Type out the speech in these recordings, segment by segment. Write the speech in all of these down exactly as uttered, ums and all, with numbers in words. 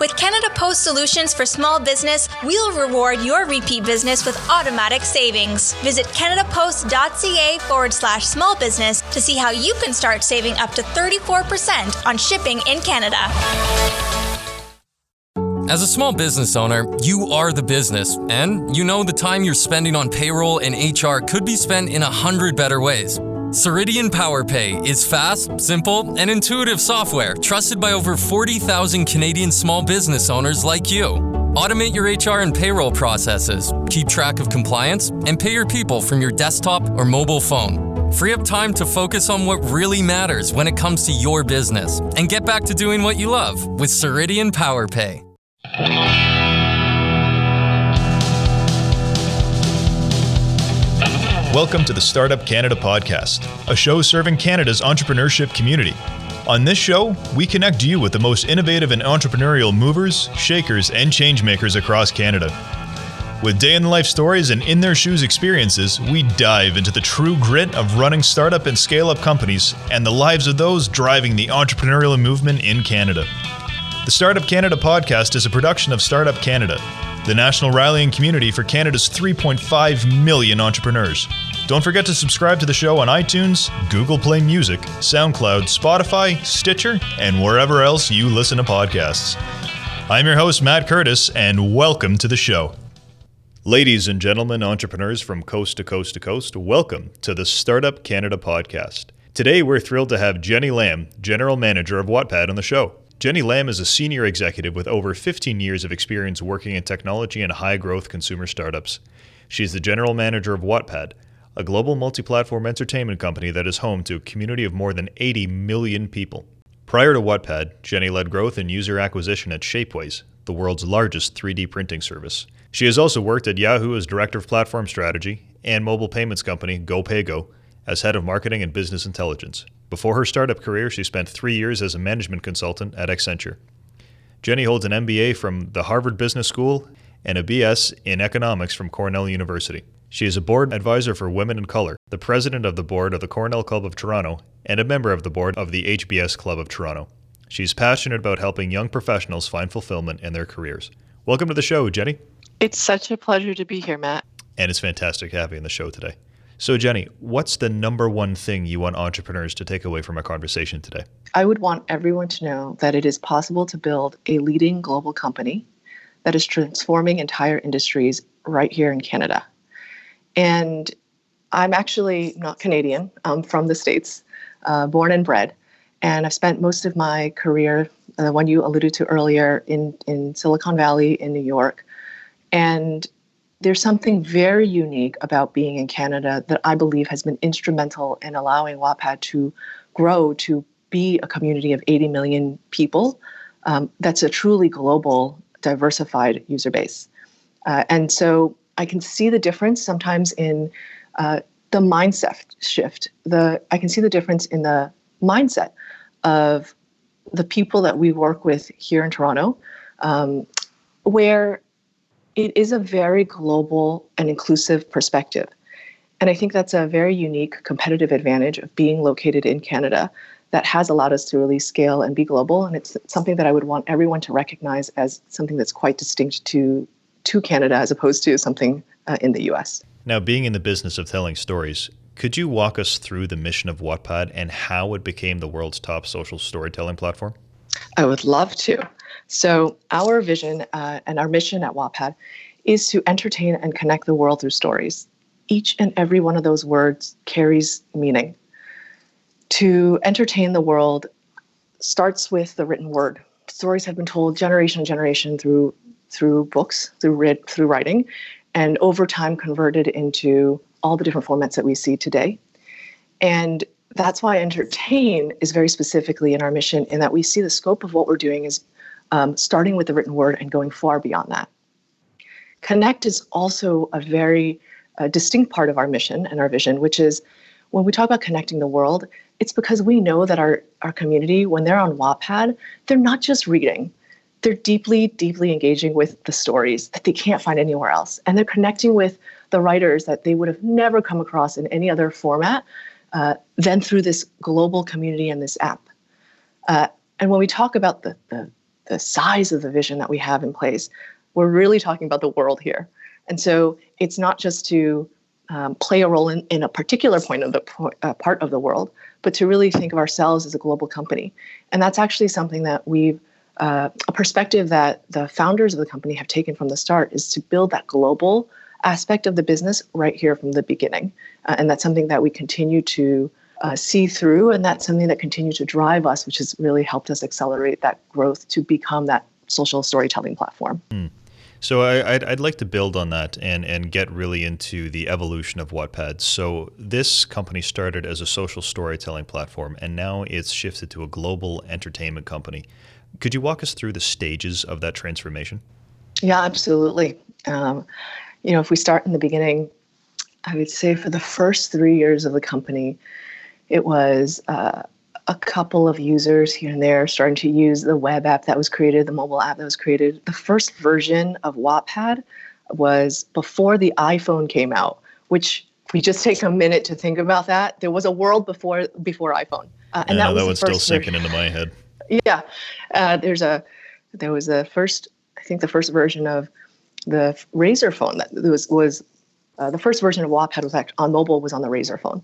With Canada Post Solutions for Small Business, we'll reward your repeat business with automatic savings. Visit canadapost.ca forward slash small business to see how you can start saving up to thirty-four percent on shipping in Canada. As a small business owner, you are the business, and you know the time you're spending on payroll and H R could be spent in a hundred better ways. Ceridian PowerPay is fast, simple, and intuitive software trusted by over forty thousand Canadian small business owners like you. Automate your H R and payroll processes, keep track of compliance, and pay your people from your desktop or mobile phone. Free up time to focus on what really matters when it comes to your business and get back to doing what you love with Ceridian PowerPay. Welcome to the Startup Canada podcast, a show serving Canada's entrepreneurship community. On this show, we connect you with the most innovative and entrepreneurial movers, shakers, and changemakers across Canada. With day-in-the-life stories and in-their-shoes experiences, we dive into the true grit of running startup and scale-up companies and the lives of those driving the entrepreneurial movement in Canada. The Startup Canada podcast is a production of Startup Canada, the national rallying community for Canada's three point five million entrepreneurs. Don't forget to subscribe to the show on iTunes, Google Play Music, SoundCloud, Spotify, Stitcher, and wherever else you listen to podcasts. I'm your host, Matt Curtis, and welcome to the show. Ladies and gentlemen, entrepreneurs from coast to coast to coast, welcome to the Startup Canada podcast. Today, we're thrilled to have Jenny Lamb, General Manager of Wattpad, on the show. Jenny Lamb is a senior executive with over fifteen years of experience working in technology and high-growth consumer startups. She is the general manager of Wattpad, a global multi-platform entertainment company that is home to a community of more than eighty million people. Prior to Wattpad, Jenny led growth in user acquisition at Shapeways, the world's largest three D printing service. She has also worked at Yahoo as director of platform strategy and mobile payments company GoPayGo as head of marketing and business intelligence. Before her startup career, she spent three years as a management consultant at Accenture. Jenny holds an M B A from the Harvard Business School and a B S in economics from Cornell University. She is a board advisor for Women in Color, the president of the board of the Cornell Club of Toronto, and a member of the board of the H B S Club of Toronto. She's passionate about helping young professionals find fulfillment in their careers. Welcome to the show, Jenny. It's such a pleasure to be here, Matt. And it's fantastic having you on the show today. So Jenny, what's the number one thing you want entrepreneurs to take away from our conversation today? I would want everyone to know that it is possible to build a leading global company that is transforming entire industries right here in Canada. And I'm actually not Canadian. I'm from the States, uh, born and bred. And I've spent most of my career, uh, the one you alluded to earlier, in, in Silicon Valley in New York. And there's something very unique about being in Canada that I believe has been instrumental in allowing Wattpad to grow to be a community of eighty million people. Um, that's a truly global, diversified user base. Uh, and so I can see the difference sometimes in uh, the mindset shift. The I can see the difference in the mindset of the people that we work with here in Toronto, um, where it is a very global and inclusive perspective. And I think that's a very unique competitive advantage of being located in Canada that has allowed us to really scale and be global. And it's something that I would want everyone to recognize as something that's quite distinct to, to Canada as opposed to something uh, in the U S. Now, being in the business of telling stories, could you walk us through the mission of Wattpad and how it became the world's top social storytelling platform? I would love to. So our vision uh, and our mission at Wattpad is to entertain and connect the world through stories. Each and every one of those words carries meaning. To entertain the world starts with the written word. Stories have been told generation to generation through through books, through read, through writing, and over time converted into all the different formats that we see today. And that's why entertain is very specifically in our mission, in that we see the scope of what we're doing is um, starting with the written word and going far beyond that. Connect is also a very uh, distinct part of our mission and our vision, which is when we talk about connecting the world, it's because we know that our, our community, when they're on Wattpad, they're not just reading. They're deeply, deeply engaging with the stories that they can't find anywhere else. And they're connecting with the writers that they would have never come across in any other format uh, than through this global community and this app. Uh, and when we talk about the, the, the size of the vision that we have in place, we're really talking about the world here. And so it's not just to um, play a role in, in a particular point of the po- uh, part of the world, but to really think of ourselves as a global company. And that's actually something that we've Uh, a perspective that the founders of the company have taken from the start is to build that global aspect of the business right here from the beginning. Uh, and that's something that we continue to uh, see through, and that's something that continues to drive us, which has really helped us accelerate that growth to become that social storytelling platform. Mm. So I, I'd, I'd like to build on that and, and get really into the evolution of Wattpad. So this company started as a social storytelling platform, and now it's shifted to a global entertainment company. Could you walk us through the stages of that transformation? Yeah, absolutely. Um, you know, if we start in the beginning, I would say for the first three years of the company, it was uh, a couple of users here and there starting to use the web app that was created, the mobile app that was created. The first version of Wattpad was before the iPhone came out, which if we just take a minute to think about that, there was a world before before iPhone. Uh, and yeah, that, was that one's still sinking version. Into my head. Yeah, uh, there's a there was a first I think the first version of the Razor phone that was was uh, the first version of Wattpad was actually on mobile was on the Razor phone,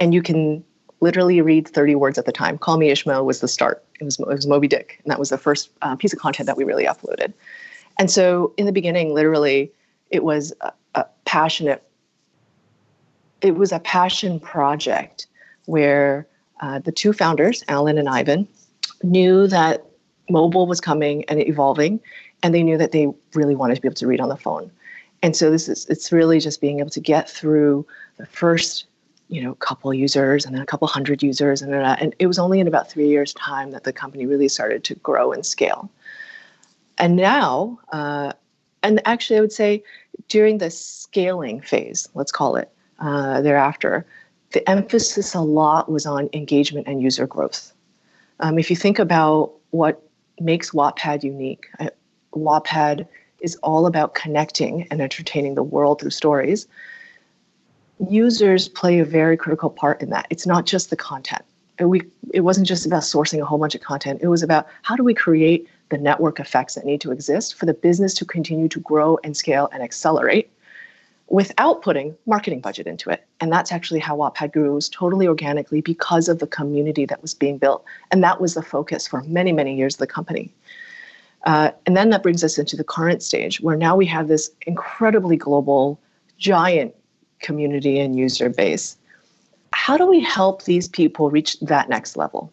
and you can literally read thirty words at the time. Call Me Ishmael was the start. It was it was Moby Dick, and that was the first uh, piece of content that we really uploaded. And so in the beginning, literally, it was a, a passionate. It was a passion project where uh, the two founders, Alan and Ivan, knew that mobile was coming and evolving, and they knew that they really wanted to be able to read on the phone. And so this is, it's really just being able to get through the first, you know, couple users and then a couple hundred users. And, and it was only in about three years' time that the company really started to grow and scale. And now, uh, and actually I would say during the scaling phase, let's call it, uh, thereafter, the emphasis a lot was on engagement and user growth. Um, if you think about what makes Wattpad unique, I, Wattpad is all about connecting and entertaining the world through stories. Users play a very critical part in that. It's not just the content. And we, it wasn't just about sourcing a whole bunch of content. It was about how do we create the network effects that need to exist for the business to continue to grow and scale and accelerate without putting marketing budget into it. And that's actually how Wattpad grew, was totally organically because of the community that was being built. And that was the focus for many, many years of the company. Uh, and then that brings us into the current stage where now we have this incredibly global, giant community and user base. How do we help these people reach that next level?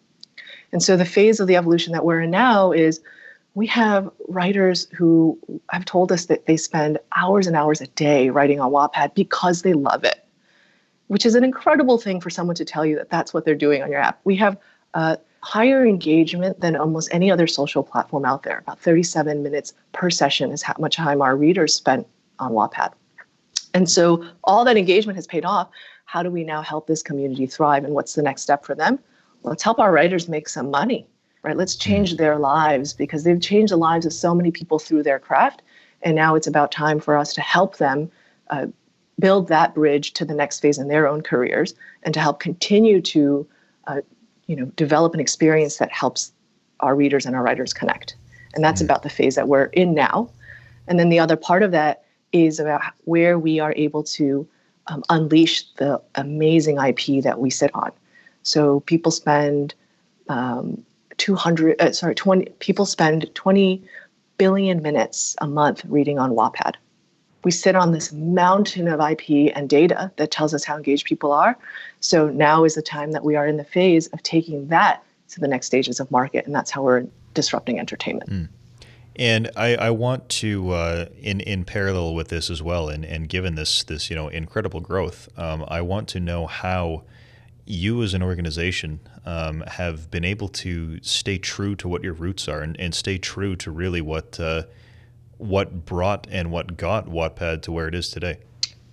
And so the phase of the evolution that we're in now is we have writers who have told us that they spend hours and hours a day writing on Wattpad because they love it, which is an incredible thing for someone to tell you that that's what they're doing on your app. We have uh, higher engagement than almost any other social platform out there. About thirty-seven minutes per session is how much time our readers spent on Wattpad. And so all that engagement has paid off. How do we now help this community thrive? And what's the next step for them? Let's help our writers make some money. Right, let's change their lives because they've changed the lives of so many people through their craft. And now it's about time for us to help them uh, build that bridge to the next phase in their own careers and to help continue to uh, you know, develop an experience that helps our readers and our writers connect. And that's about the phase that we're in now. And then the other part of that is about where we are able to um, unleash the amazing I P that we sit on. So people spend... Um, two hundred, uh, sorry, twenty, people spend twenty billion minutes a month reading on Wattpad. We sit on this mountain of I P and data that tells us how engaged people are. So now is the time that we are in the phase of taking that to the next stages of market, and that's how we're disrupting entertainment. Mm. And I, I want to, uh, in in parallel with this as well, and, and given this this you know incredible growth, um, I want to know how you as an organization um, have been able to stay true to what your roots are and, and stay true to really what uh, what brought and what got Wattpad to where it is today?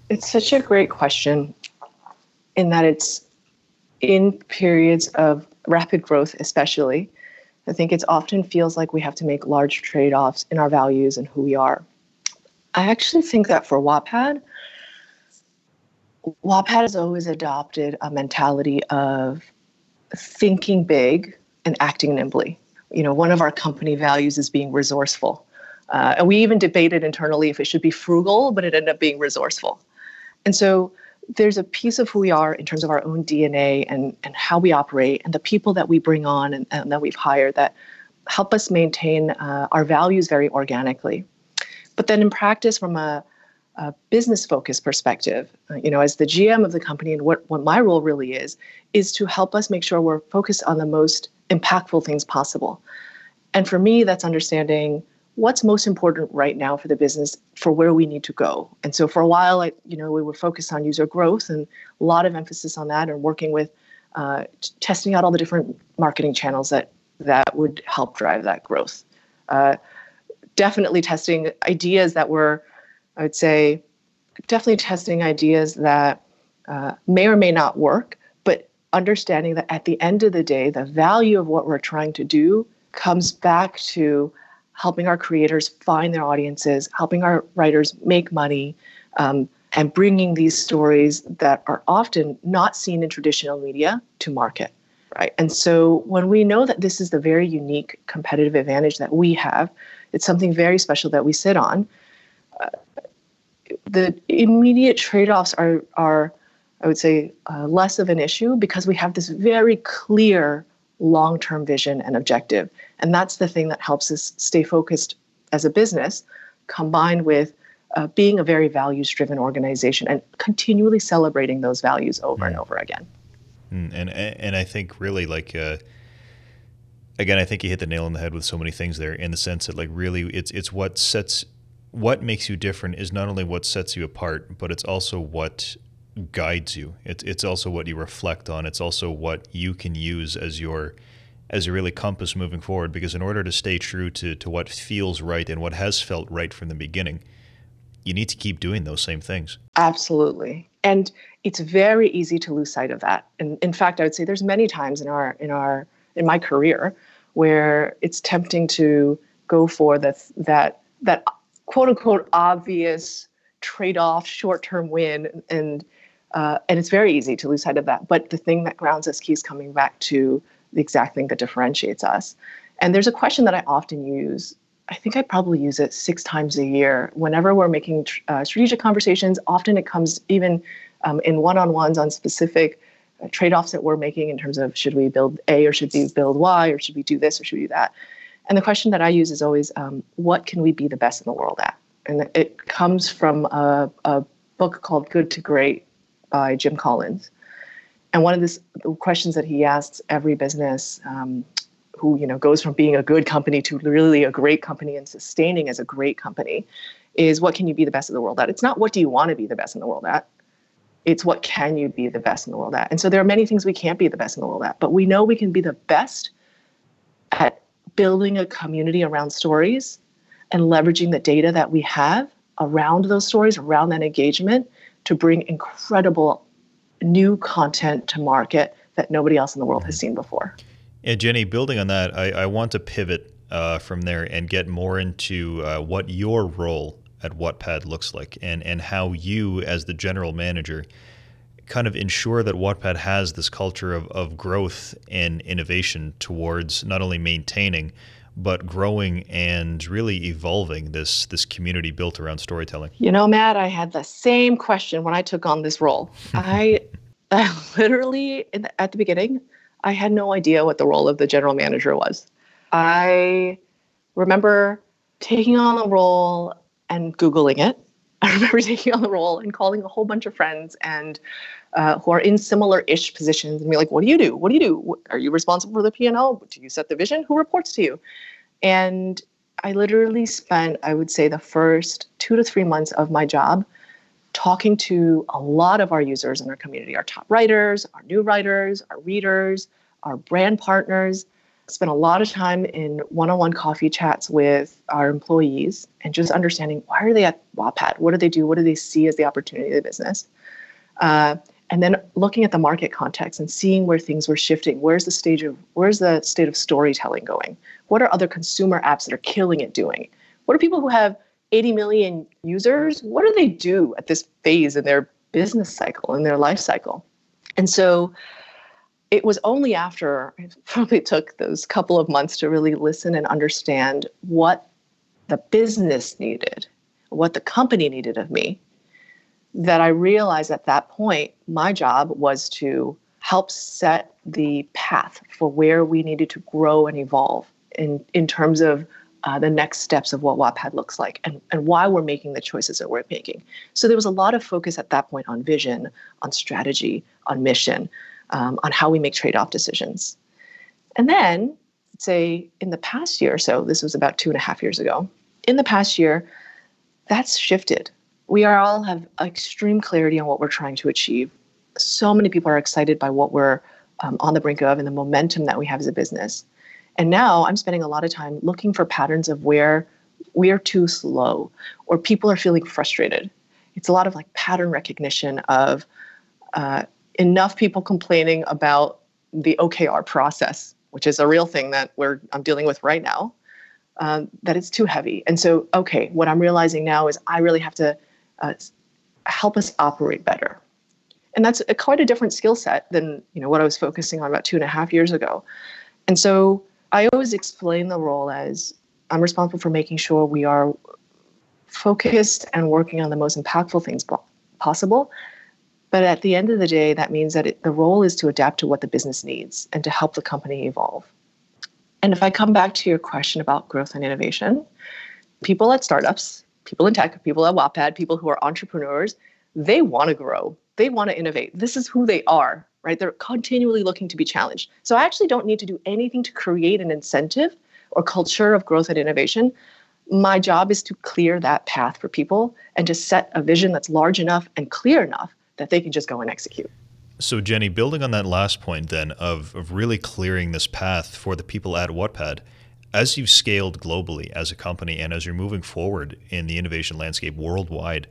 It's such a great question in that it's in periods of rapid growth, especially. I think it often feels like we have to make large trade-offs in our values and who we are. I actually think that for Wattpad, Wattpad has always adopted a mentality of thinking big and acting nimbly. You know, one of our company values is being resourceful. Uh, and we even debated internally if it should be frugal, but it ended up being resourceful. And so there's a piece of who we are in terms of our own D N A and, and how we operate and the people that we bring on and, and that we've hired that help us maintain uh, our values very organically. But then in practice, from a, a business-focused perspective, uh, you know, as the G M of the company, and what, what my role really is, is to help us make sure we're focused on the most impactful things possible. And for me, that's understanding what's most important right now for the business, for where we need to go. And so for a while, I, you know, we were focused on user growth and a lot of emphasis on that, and working with uh, t- testing out all the different marketing channels that that would help drive that growth. Uh, definitely testing ideas that were, I would say, definitely testing ideas that uh, may or may not work, but understanding that at the end of the day, the value of what we're trying to do comes back to helping our creators find their audiences, helping our writers make money, um, and bringing these stories that are often not seen in traditional media to market, right? And so when we know that this is the very unique competitive advantage that we have, it's something very special that we sit on. Uh, the immediate trade-offs are, are I would say, uh, less of an issue because we have this very clear long-term vision and objective. And that's the thing that helps us stay focused as a business, combined with uh, being a very values-driven organization and continually celebrating those values over mm. and over again. Mm. And and I think really, like, uh, again, I think you hit the nail on the head with so many things there, in the sense that, like, really it's it's what sets, what makes you different is not only what sets you apart, but it's also what guides you. It's it's also what you reflect on. It's also what you can use as your as a really compass moving forward, because in order to stay true to, to what feels right and what has felt right from the beginning, you need to keep doing those same things. Absolutely. And it's very easy to lose sight of that. And in fact, I would say there's many times in our in our in my career where it's tempting to go for that that that quote unquote obvious trade-off short-term win, and uh, and it's very easy to lose sight of that. But the thing that grounds us keeps coming back to the exact thing that differentiates us. And there's a question that I often use. I think I probably use it six times a year. Whenever we're making uh, strategic conversations, often it comes even um, in one-on-ones on specific uh, trade-offs that we're making in terms of should we build A or should we build Y or should we do this or should we do that? And the question that I use is always, um, what can we be the best in the world at? And it comes from a, a book called Good to Great by Jim Collins. And one of this, the questions that he asks every business um, who, you know, goes from being a good company to really a great company and sustaining as a great company is, what can you be the best in the world at? It's not what do you want to be the best in the world at. It's what can you be the best in the world at? And so there are many things we can't be the best in the world at, but we know we can be the best at building a community around stories and leveraging the data that we have around those stories, around that engagement, to bring incredible new content to market that nobody else in the world has seen before. And Jenny, building on that, I, I want to pivot uh, from there and get more into uh, what your role at Wattpad looks like, and, and how you, as the general manager, kind of ensure that Wattpad has this culture of, of growth and innovation towards not only maintaining, but growing and really evolving this this community built around storytelling. You know, Matt, I had the same question when I took on this role. I, I literally, in the, at the beginning, I had no idea what the role of the general manager was. I remember taking on the role and Googling it. I remember taking on the role and calling a whole bunch of friends and uh, who are in similar-ish positions and be like, what do you do? What do you do? Are you responsible for the P and L? Do you set the vision? Who reports to you? And I literally spent, I would say, the first two to three months of my job talking to a lot of our users in our community, our top writers, our new writers, our readers, our brand partners, spent a lot of time in one-on-one coffee chats with our employees and just understanding, why are they at Wattpad? What do they do? What do they see as the opportunity of the business? Uh, and then looking at the market context and seeing where things were shifting. Where's the stage of, where's the state of storytelling going? What are other consumer apps that are killing it doing? What are people who have eighty million users? What do they do at this phase in their business cycle, in their life cycle? And so it was only after, it probably took those couple of months to really listen and understand what the business needed, what the company needed of me, that I realized at that point, my job was to help set the path for where we needed to grow and evolve in, in terms of uh, the next steps of what Wattpad looks like and, and why we're making the choices that we're making. So there was a lot of focus at that point on vision, on strategy, on mission, Um, on how we make trade-off decisions. And then, say, in the past year or so, this was about two and a half years ago, in the past year, that's shifted. We are all have extreme clarity on what we're trying to achieve. So many people are excited by what we're um, on the brink of and the momentum that we have as a business. And now I'm spending a lot of time looking for patterns of where we're too slow or people are feeling frustrated. It's a lot of like pattern recognition of, uh, enough people complaining about the O K R process, which is a real thing that we're I'm dealing with right now, um, that it's too heavy. And so, okay, what I'm realizing now is I really have to uh, help us operate better. And that's a, quite a different skill set than you know what I was focusing on about two and a half years ago. And so I always explain the role as I'm responsible for making sure we are focused and working on the most impactful things possible. But at the end of the day, that means that it, the role is to adapt to what the business needs and to help the company evolve. And if I come back to your question about growth and innovation, people at startups, people in tech, people at Wattpad, people who are entrepreneurs, they want to grow. They want to innovate. This is who they are, right? They're continually looking to be challenged. So I actually don't need to do anything to create an incentive or culture of growth and innovation. My job is to clear that path for people and to set a vision that's large enough and clear enough that they can just go and execute. So Jenny, building on that last point then of, of really clearing this path for the people at Wattpad, as you've scaled globally as a company and as you're moving forward in the innovation landscape worldwide,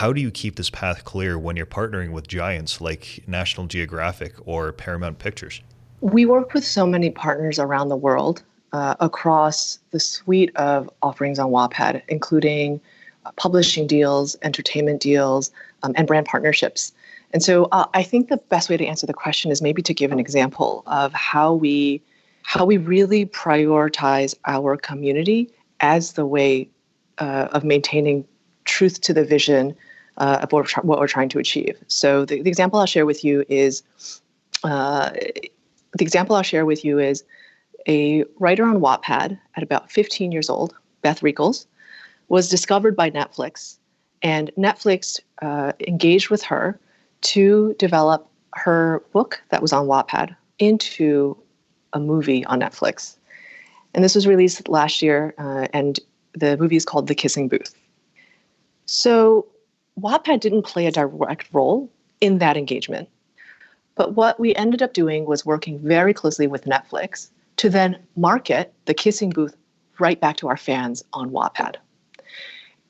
how do you keep this path clear when you're partnering with giants like National Geographic or Paramount Pictures? We work with so many partners around the world uh, across the suite of offerings on Wattpad, including publishing deals, entertainment deals, um, and brand partnerships. And so uh, I think the best way to answer the question is maybe to give an example of how we how we really prioritize our community as the way uh, of maintaining truth to the vision uh, of what we're, tra- what we're trying to achieve. So the, the example I'll share with you is uh, the example I'll share with you is a writer on Wattpad at about fifteen years old, Beth Reekles, was discovered by Netflix, and Netflix uh, engaged with her to develop her book that was on Wattpad into a movie on Netflix. And this was released last year, uh, and the movie is called The Kissing Booth. So Wattpad didn't play a direct role in that engagement, but what we ended up doing was working very closely with Netflix to then market The Kissing Booth right back to our fans on Wattpad.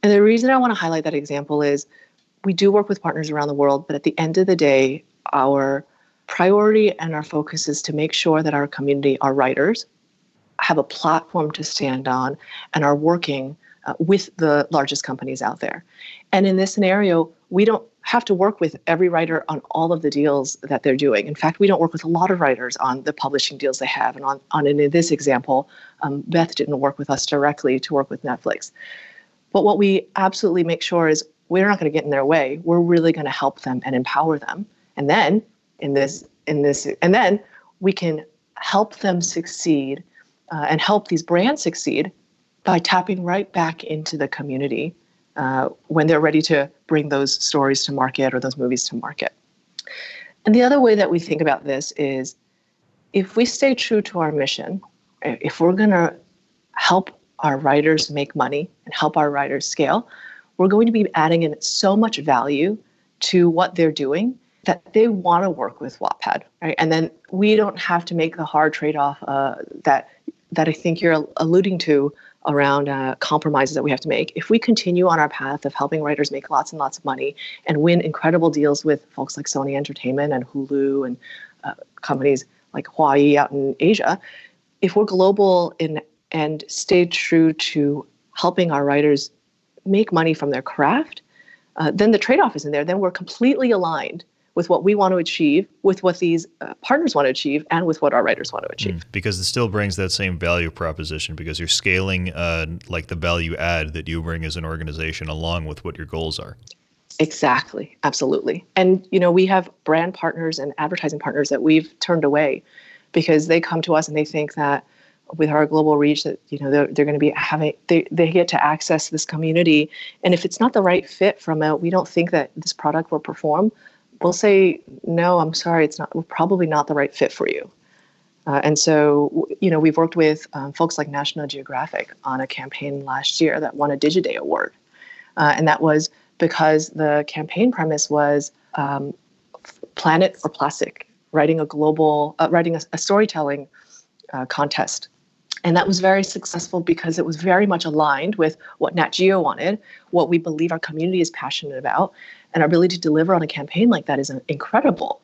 And the reason I want to highlight that example is we do work with partners around the world, but at the end of the day, our priority and our focus is to make sure that our community, our writers, have a platform to stand on and are working uh, with the largest companies out there. And in this scenario, we don't have to work with every writer on all of the deals that they're doing. In fact, we don't work with a lot of writers on the publishing deals they have. And on, on in this example, um, Beth didn't work with us directly to work with Netflix. But what we absolutely make sure is we're not going to get in their way. We're really going to help them and empower them. And then in this, in this, and then we can help them succeed uh, and help these brands succeed by tapping right back into the community uh, when they're ready to bring those stories to market or those movies to market. And the other way that we think about this is if we stay true to our mission, if we're going to help our writers make money and help our writers scale, we're going to be adding in so much value to what they're doing that they want to work with Wattpad, right? And then we don't have to make the hard trade-off uh, that that I think you're alluding to around uh, compromises that we have to make. If we continue on our path of helping writers make lots and lots of money and win incredible deals with folks like Sony Entertainment and Hulu and uh, companies like Huayi out in Asia, if we're global in and stay true to helping our writers make money from their craft, uh, then the trade-off is in there. Then we're completely aligned with what we want to achieve, with what these uh, partners want to achieve, and with what our writers want to achieve. Because it still brings that same value proposition, because you're scaling uh, like the value add that you bring as an organization along with what your goals are. Exactly. Absolutely. And, you know, we have brand partners and advertising partners that we've turned away because they come to us and they think that with our global reach that, you know, they're, they're going to be having, they, they get to access this community. And if it's not the right fit from a, we don't think that this product will perform, we'll say, no, I'm sorry, it's not, we're probably not the right fit for you. Uh, and so, you know, we've worked with um, folks like National Geographic on a campaign last year that won a Digiday award. Uh, and that was because the campaign premise was um, planet or plastic, writing a global, uh, writing a, a storytelling uh, contest. And that was very successful because it was very much aligned with what Nat Geo wanted, what we believe our community is passionate about, and our ability to deliver on a campaign like that is incredible.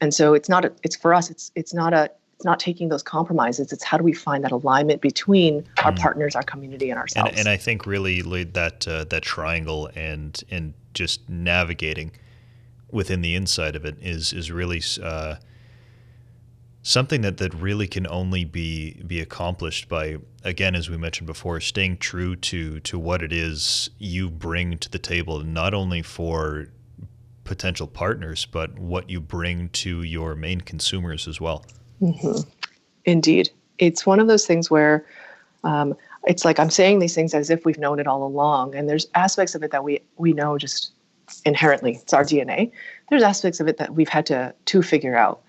And so it's not a, it's for us, it's it's not a it's not taking those compromises. It's how do we find that alignment between our mm. partners, our community, and ourselves. And, and I think really that uh, that triangle and and just navigating within the inside of it is is really. Uh, Something that, that really can only be be accomplished by, again, as we mentioned before, staying true to to what it is you bring to the table, not only for potential partners, but what you bring to your main consumers as well. Mm-hmm. Indeed. It's one of those things where um, it's like I'm saying these things as if we've known it all along, and there's aspects of it that we, we know just inherently. It's our D N A. There's aspects of it that we've had to to figure out.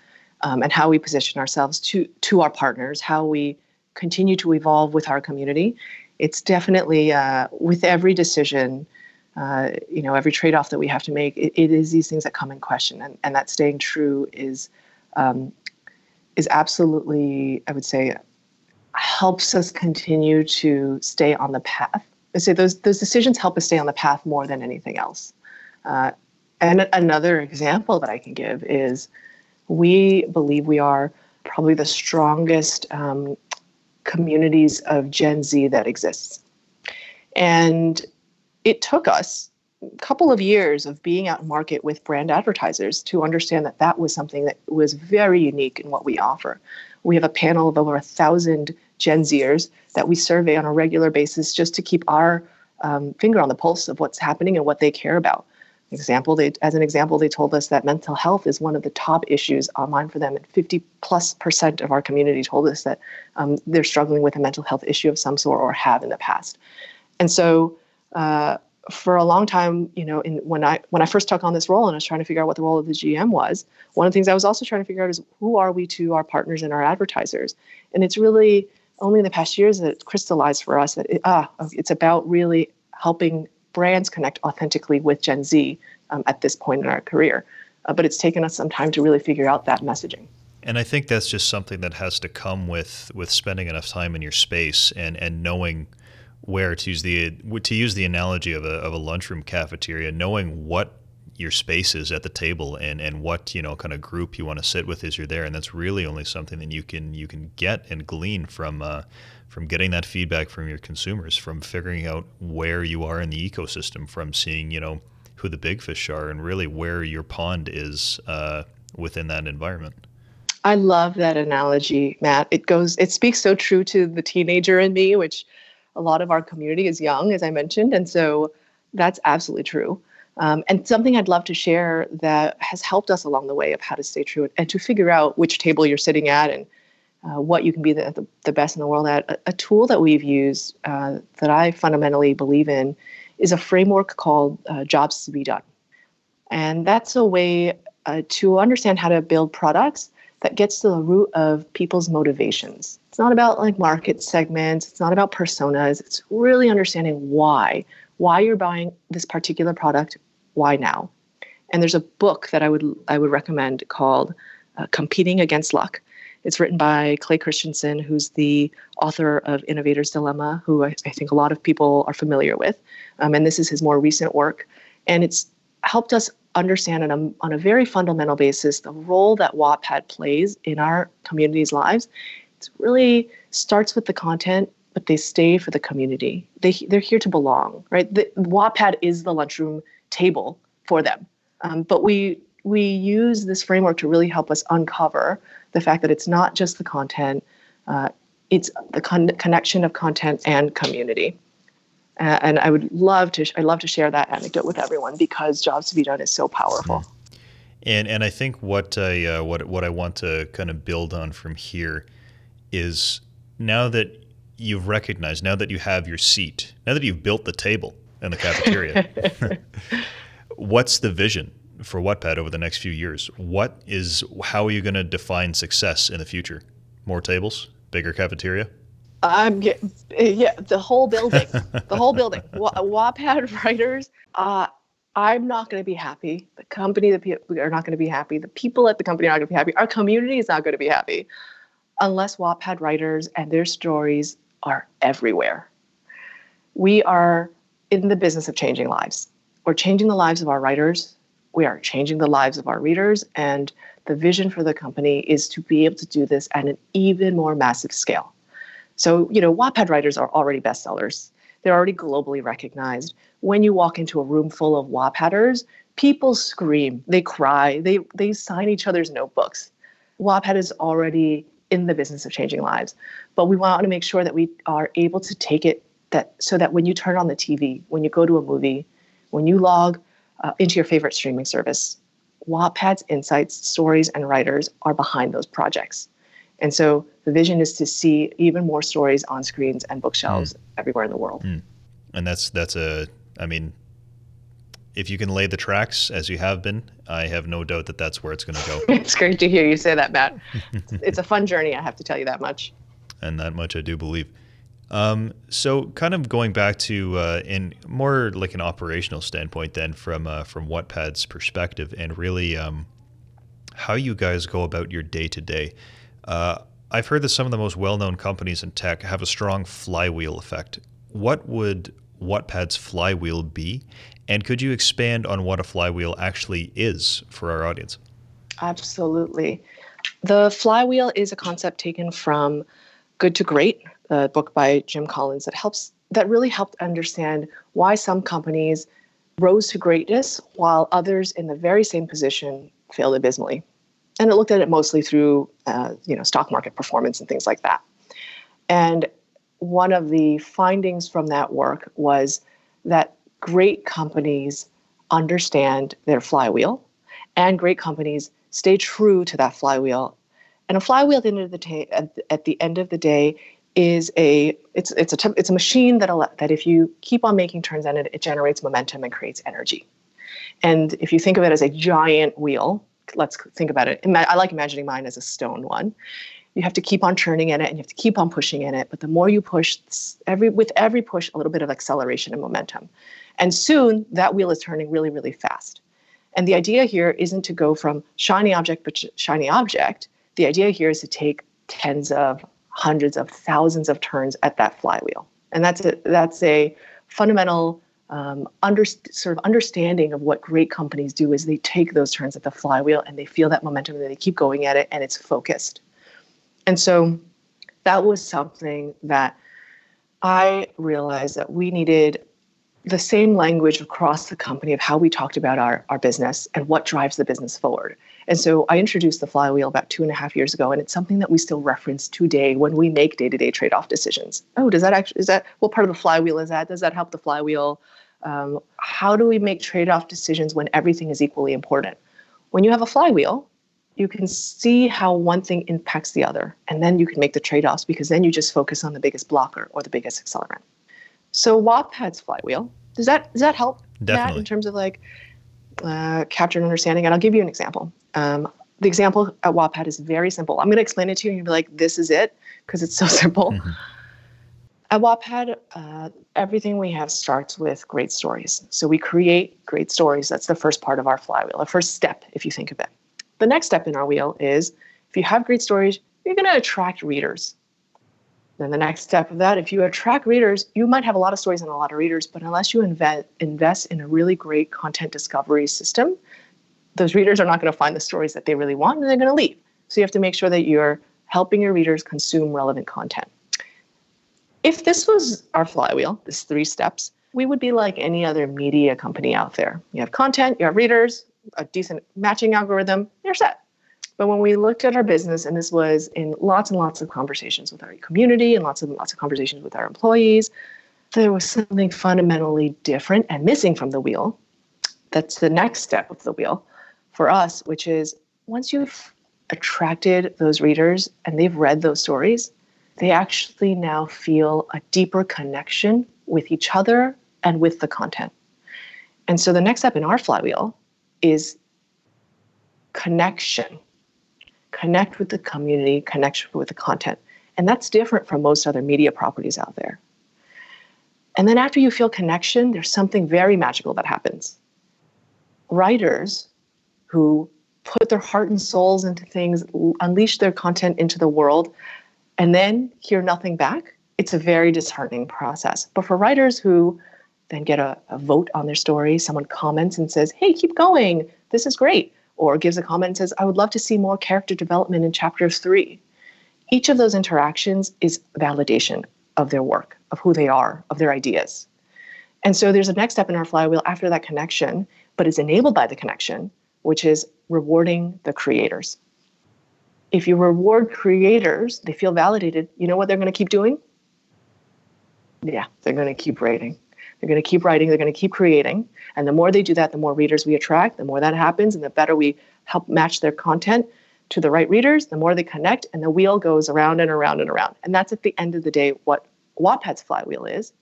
Um, and how we position ourselves to to our partners, how we continue to evolve with our community. It's definitely uh, with every decision, uh, you know, every trade-off that we have to make, it, it is these things that come in question. And, and that staying true is um, is absolutely, I would say, helps us continue to stay on the path. I say those those decisions help us stay on the path more than anything else. Uh, and another example that I can give is, we believe we are probably the strongest um, communities of Gen Z that exists. And it took us a couple of years of being out in market with brand advertisers to understand that that was something that was very unique in what we offer. We have a panel of over one thousand Gen Zers that we survey on a regular basis just to keep our um, finger on the pulse of what's happening and what they care about. Example, they, as an example, they told us that mental health is one of the top issues online for them, and fifty plus percent of our community told us that um, they're struggling with a mental health issue of some sort or have in the past. And so, uh, for a long time, you know, in, when I when I first took on this role and I was trying to figure out what the role of the G M was, one of the things I was also trying to figure out is who are we to our partners and our advertisers. And it's really only in the past years that it crystallized for us that it, ah, it's about really helping brands connect authentically with Gen Z um, at this point in our career. Uh, but it's taken us some time to really figure out that messaging. And I think that's just something that has to come with with spending enough time in your space and, and knowing where to use the to use the analogy of a of a lunchroom cafeteria, knowing what your space is at the table and, and what, you know, kind of group you want to sit with as you're there. And that's really only something that you can you can get and glean from uh, from getting that feedback from your consumers, from figuring out where you are in the ecosystem, from seeing, you know, who the big fish are and really where your pond is uh, within that environment. I love that analogy, Matt. It goes, it speaks so true to the teenager in me, which a lot of our community is young, as I mentioned. And so that's absolutely true. Um, and something I'd love to share that has helped us along the way of how to stay true and to figure out which table you're sitting at and Uh, what you can be the, the, the best in the world at. A, a tool that we've used uh, that I fundamentally believe in is a framework called uh, Jobs to Be Done. And that's a way uh, to understand how to build products that gets to the root of people's motivations. It's not about like market segments. It's not about personas. It's really understanding why, why you're buying this particular product, why now. And there's a book that I would I would recommend called uh, Competing Against Luck. It's written by Clay Christensen, who's the author of Innovator's Dilemma, who I, I think a lot of people are familiar with. Um, and this is his more recent work. And it's helped us understand on a, on a very fundamental basis the role that Wattpad plays in our community's lives. It really starts with the content, but they stay for the community. They, they're here to belong, right? The, Wattpad is the lunchroom table for them. Um, but we we use this framework to really help us uncover the fact that it's not just the content, uh, it's the con- connection of content and community. Uh, and I would love to, sh- I love to share that anecdote with everyone because Jobs to Be Done is so powerful. Mm. And and I think what I uh, what what I want to kind of build on from here is now that you've recognized, now that you have your seat, now that you've built the table in the cafeteria. What's the vision for Wattpad over the next few years? What is, how are you going to define success in the future? More tables, bigger cafeteria? Um, yeah, yeah the whole building, the whole building. Wattpad writers, uh, I'm not going to be happy. The company that pe- are not going to be happy. The people at the company are not going to be happy. Our community is not going to be happy unless Wattpad writers and their stories are everywhere. We are in the business of changing lives. We're changing the lives of our writers. We are changing the lives of our readers. And the vision for the company is to be able to do this at an even more massive scale. So, you know, Wattpad writers are already bestsellers. They're already globally recognized. When you walk into a room full of Wattpadders, people scream, they cry, they, they sign each other's notebooks. Wattpad is already in the business of changing lives. But we want to make sure that we are able to take it that so that when you turn on the T V, when you go to a movie, when you log uh, into your favorite streaming service, Wattpad's insights, stories, and writers are behind those projects. And so the vision is to see even more stories on screens and bookshelves mm. everywhere in the world. Mm. And that's, that's a, I mean, if you can lay the tracks as you have been, I have no doubt that that's where it's going to go. It's great to hear you say that, Matt. It's a fun journey. I have to tell you that much. And that much I do believe. Um, so kind of going back to, uh, in more like an operational standpoint then from, uh, from Wattpad's perspective and really, um, how you guys go about your day to day. Uh, I've heard that some of the most well-known companies in tech have a strong flywheel effect. What would Wattpad's flywheel be? And could you expand on what a flywheel actually is for our audience? Absolutely. The flywheel is a concept taken from Good to Great, a book by Jim Collins that helps that really helped understand why some companies rose to greatness while others in the very same position failed abysmally. And it looked at it mostly through uh, you know, stock market performance and things like that. And one of the findings from that work was that great companies understand their flywheel and great companies stay true to that flywheel. And a flywheel at the end of the day, at the end of the day is a it's it's a it's a machine that that if you keep on making turns on it, it generates momentum and creates energy. And if you think of it as a giant wheel, let's think about it. I like imagining mine as a stone one. You have to keep on churning in it, and you have to keep on pushing in it. But the more you push, every with every push, a little bit of acceleration and momentum, and soon that wheel is turning really, really fast. And the idea here isn't to go from shiny object to shiny object. The idea here is to take tens of hundreds of thousands of turns at that flywheel. And that's a, that's a fundamental um, under, sort of understanding of what great companies do is they take those turns at the flywheel and they feel that momentum and they keep going at it and it's focused. And so that was something that I realized that we needed the same language across the company of how we talked about our, our business and what drives the business forward. And so I introduced the flywheel about two and a half years ago, and it's something that we still reference today when we make day-to-day trade-off decisions. Oh, does that actually, is that, what part of the flywheel is that? Does that help the flywheel? Um, how do we make trade-off decisions when everything is equally important? When you have a flywheel, you can see how one thing impacts the other, and then you can make the trade-offs because then you just focus on the biggest blocker or the biggest accelerant. So Wattpad's flywheel, does that does that help, Definitely. Matt, in terms of like uh, capture and understanding? And I'll give you an example. Um, the example at Wattpad is very simple. I'm going to explain it to you and you'll be like, this is it, because it's so simple. Mm-hmm. At Wattpad, uh, everything we have starts with great stories. So we create great stories. That's the first part of our flywheel, the first step, if you think of it. The next step in our wheel is, if you have great stories, you're going to attract readers. Then the next step of that, if you attract readers, you might have a lot of stories and a lot of readers, but unless you invest invest in a really great content discovery system, those readers are not going to find the stories that they really want, and they're going to leave. So you have to make sure that you're helping your readers consume relevant content. If this was our flywheel, this three steps, we would be like any other media company out there. You have content, you have readers, a decent matching algorithm, you're set. But when we looked at our business, and this was in lots and lots of conversations with our community and lots and lots of conversations with our employees, there was something fundamentally different and missing from the wheel. That's the next step of the wheel for us, which is once you've attracted those readers and they've read those stories, they actually now feel a deeper connection with each other and with the content. And so the next step in our flywheel is connection. Connect with the community, connect with the content. And that's different from most other media properties out there. And then after you feel connection, there's something very magical that happens. Writers who put their heart and souls into things, unleash their content into the world, and then hear nothing back, it's a very disheartening process. But for writers who then get a, a vote on their story, someone comments and says, hey, keep going, this is great, or gives a comment and says, I would love to see more character development in chapters three. Each of those interactions is validation of their work, of who they are, of their ideas. And so there's a next step in our flywheel after that connection, but it's enabled by the connection, which is rewarding the creators. If you reward creators, they feel validated. You know what they're going to keep doing? Yeah, they're going to keep writing. They're going to keep writing. They're going to keep creating. And the more they do that, the more readers we attract, the more that happens, and the better we help match their content to the right readers, the more they connect, and the wheel goes around and around and around. And that's at the end of the day what Wattpad's flywheel is.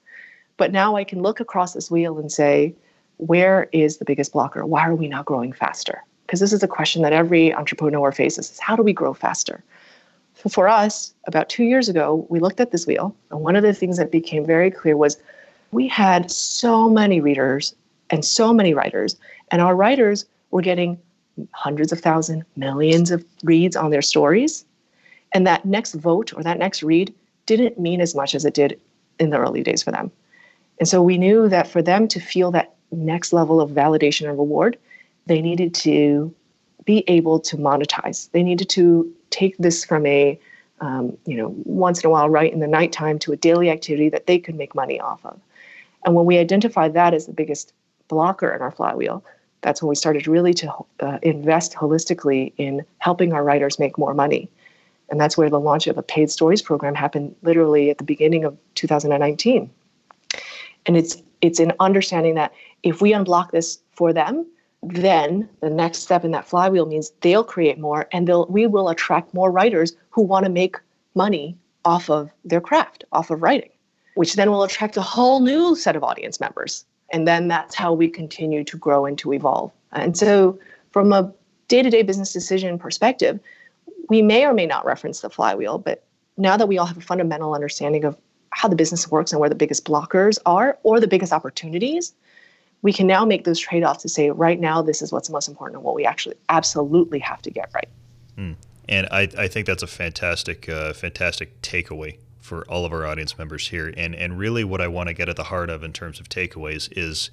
But now I can look across this wheel and say, where is the biggest blocker? Why are we not growing faster? Because this is a question that every entrepreneur faces, is how do we grow faster? So for us, about two years ago, we looked at this wheel, and one of the things that became very clear was we had so many readers and so many writers, and our writers were getting hundreds of thousands, millions of reads on their stories, and that next vote or that next read didn't mean as much as it did in the early days for them. And so we knew that for them to feel that next level of validation and reward, they needed to be able to monetize. They needed to take this from a, um, you know, once in a while, right in the nighttime to a daily activity that they could make money off of. And when we identified that as the biggest blocker in our flywheel, that's when we started really to uh, invest holistically in helping our writers make more money. And that's where the launch of a paid stories program happened literally at the beginning of two thousand nineteen. And it's it's in understanding that if we unblock this for them, then the next step in that flywheel means they'll create more, and they'll we will attract more writers who want to make money off of their craft, off of writing, which then will attract a whole new set of audience members. And then that's how we continue to grow and to evolve. And so from a day-to-day business decision perspective, we may or may not reference the flywheel, but now that we all have a fundamental understanding of how the business works and where the biggest blockers are or the biggest opportunities, we can now make those trade-offs to say, right now, this is what's most important and what we actually absolutely have to get right. Mm. And I, I think that's a fantastic, uh, fantastic takeaway for all of our audience members here. And, and really what I want to get at the heart of in terms of takeaways is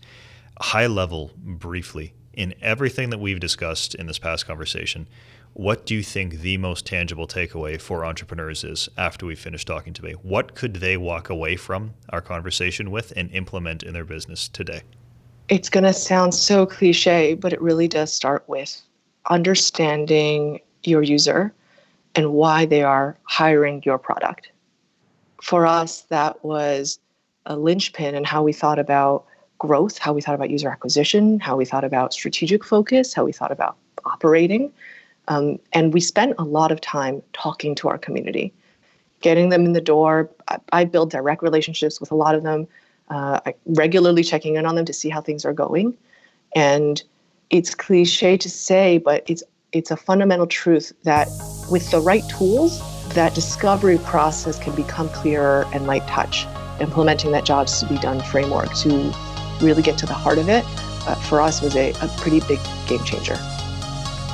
high level, briefly, in everything that we've discussed in this past conversation, what do you think the most tangible takeaway for entrepreneurs is after we finish talking today? What could they walk away from our conversation with and implement in their business today? It's going to sound so cliche, but it really does start with understanding your user and why they are hiring your product. For us, that was a linchpin in how we thought about growth, how we thought about user acquisition, how we thought about strategic focus, how we thought about operating. Um, and we spent a lot of time talking to our community, getting them in the door. I, I build direct relationships with a lot of them. Uh, regularly checking in on them to see how things are going. And it's cliche to say, but it's it's a fundamental truth that with the right tools, that discovery process can become clearer and light touch. implementing that Jobs to Be Done framework to really get to the heart of it, uh, for us was a, a pretty big game changer.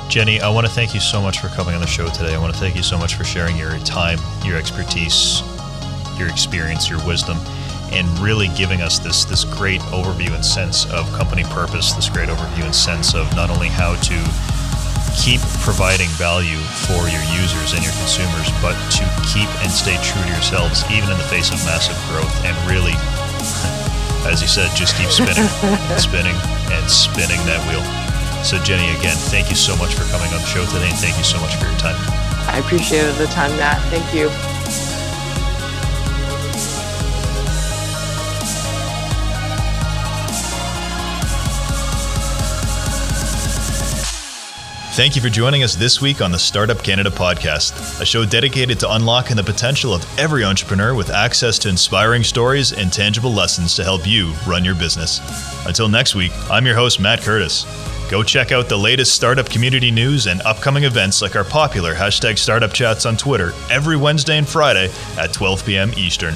Jenny, I want to thank you so much for coming on the show today. I want to thank you so much for sharing your time, your expertise, your experience, your wisdom, and really giving us this this great overview and sense of company purpose, this great overview and sense of not only how to keep providing value for your users and your consumers, but to keep and stay true to yourselves, even in the face of massive growth, and really, as you said, just keep spinning and spinning and spinning that wheel. So Jenny, again, thank you so much for coming on the show today, and thank you so much for your time. I appreciated the time, Matt. Thank you. Thank you for joining us this week on the Startup Canada podcast, a show dedicated to unlocking the potential of every entrepreneur with access to inspiring stories and tangible lessons to help you run your business. Until next week, I'm your host, Matt Curtis. Go check out the latest startup community news and upcoming events like our popular hashtag startup chats on Twitter every Wednesday and Friday at twelve p.m. Eastern.